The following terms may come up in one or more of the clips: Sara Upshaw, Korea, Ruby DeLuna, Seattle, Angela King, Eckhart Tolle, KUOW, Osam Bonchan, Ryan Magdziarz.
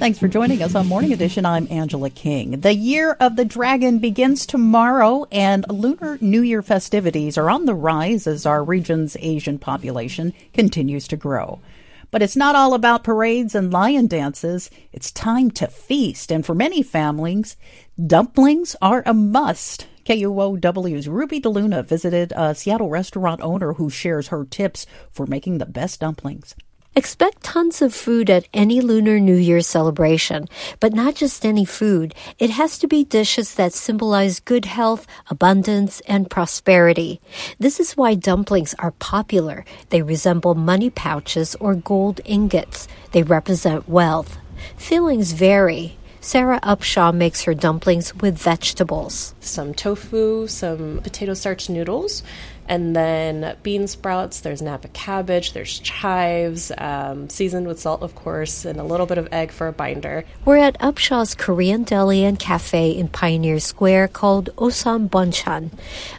Thanks for joining us on Morning Edition. I'm Angela King. The Year of the Dragon begins tomorrow, and Lunar New Year festivities are on the rise as our region's Asian population continues to grow. But it's not all about parades and lion dances. It's time to feast, and for many families, dumplings are a must. KUOW's Ruby DeLuna visited a Seattle restaurant owner who shares her tips for making the best dumplings. Expect tons of food at any Lunar New Year celebration, but not just any food. It has to be dishes that symbolize good health, abundance, and prosperity. This is why dumplings are popular. They resemble money pouches or gold ingots. They represent wealth. Fillings vary. Sara Upshaw makes her dumplings with vegetables. Some tofu, some potato starch noodles, and then bean sprouts. There's Napa cabbage, there's chives, seasoned with salt, of course, and a little bit of egg for a binder. We're at Upshaw's Korean deli and cafe in Pioneer Square called Osam Bonchan.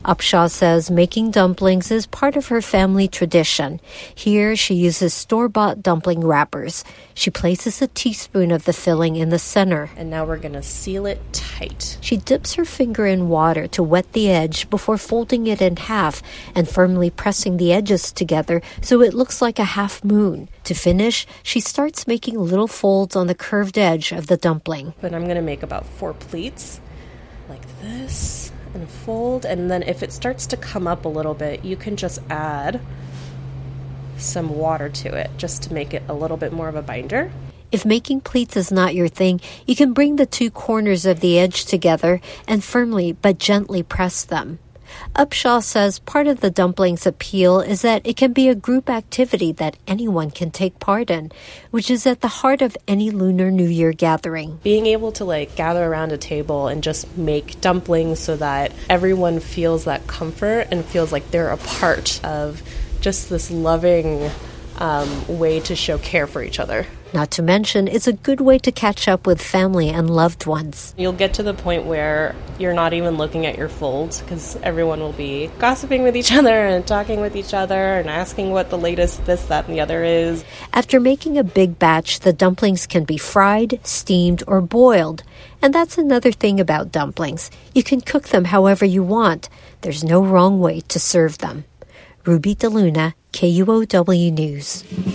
Upshaw says making dumplings is part of her family tradition. Here, she uses store-bought dumpling wrappers. She places a teaspoon of the filling in the center. And now we're going to seal it tight. She dips her finger in water to wet the edge before folding it in half and firmly pressing the edges together so it looks like a half moon. To finish, she starts making little folds on the curved edge of the dumpling. But I'm going to make about 4 pleats like this and fold. And then if it starts to come up a little bit, you can just add some water to it just to make it a little bit more of a binder. If making pleats is not your thing, you can bring the 2 corners of the edge together and firmly but gently press them. Upshaw says part of the dumpling's appeal is that it can be a group activity that anyone can take part in, which is at the heart of any Lunar New Year gathering. Being able to gather around a table and just make dumplings so that everyone feels that comfort and feels like they're a part of just this loving way to show care for each other. Not to mention, it's a good way to catch up with family and loved ones. You'll get to the point where you're not even looking at your folds because everyone will be gossiping with each other and talking with each other and asking what the latest this, that, and the other is. After making a big batch, the dumplings can be fried, steamed, or boiled. And that's another thing about dumplings. You can cook them however you want. There's no wrong way to serve them. Ruby DeLuna, KUOW News.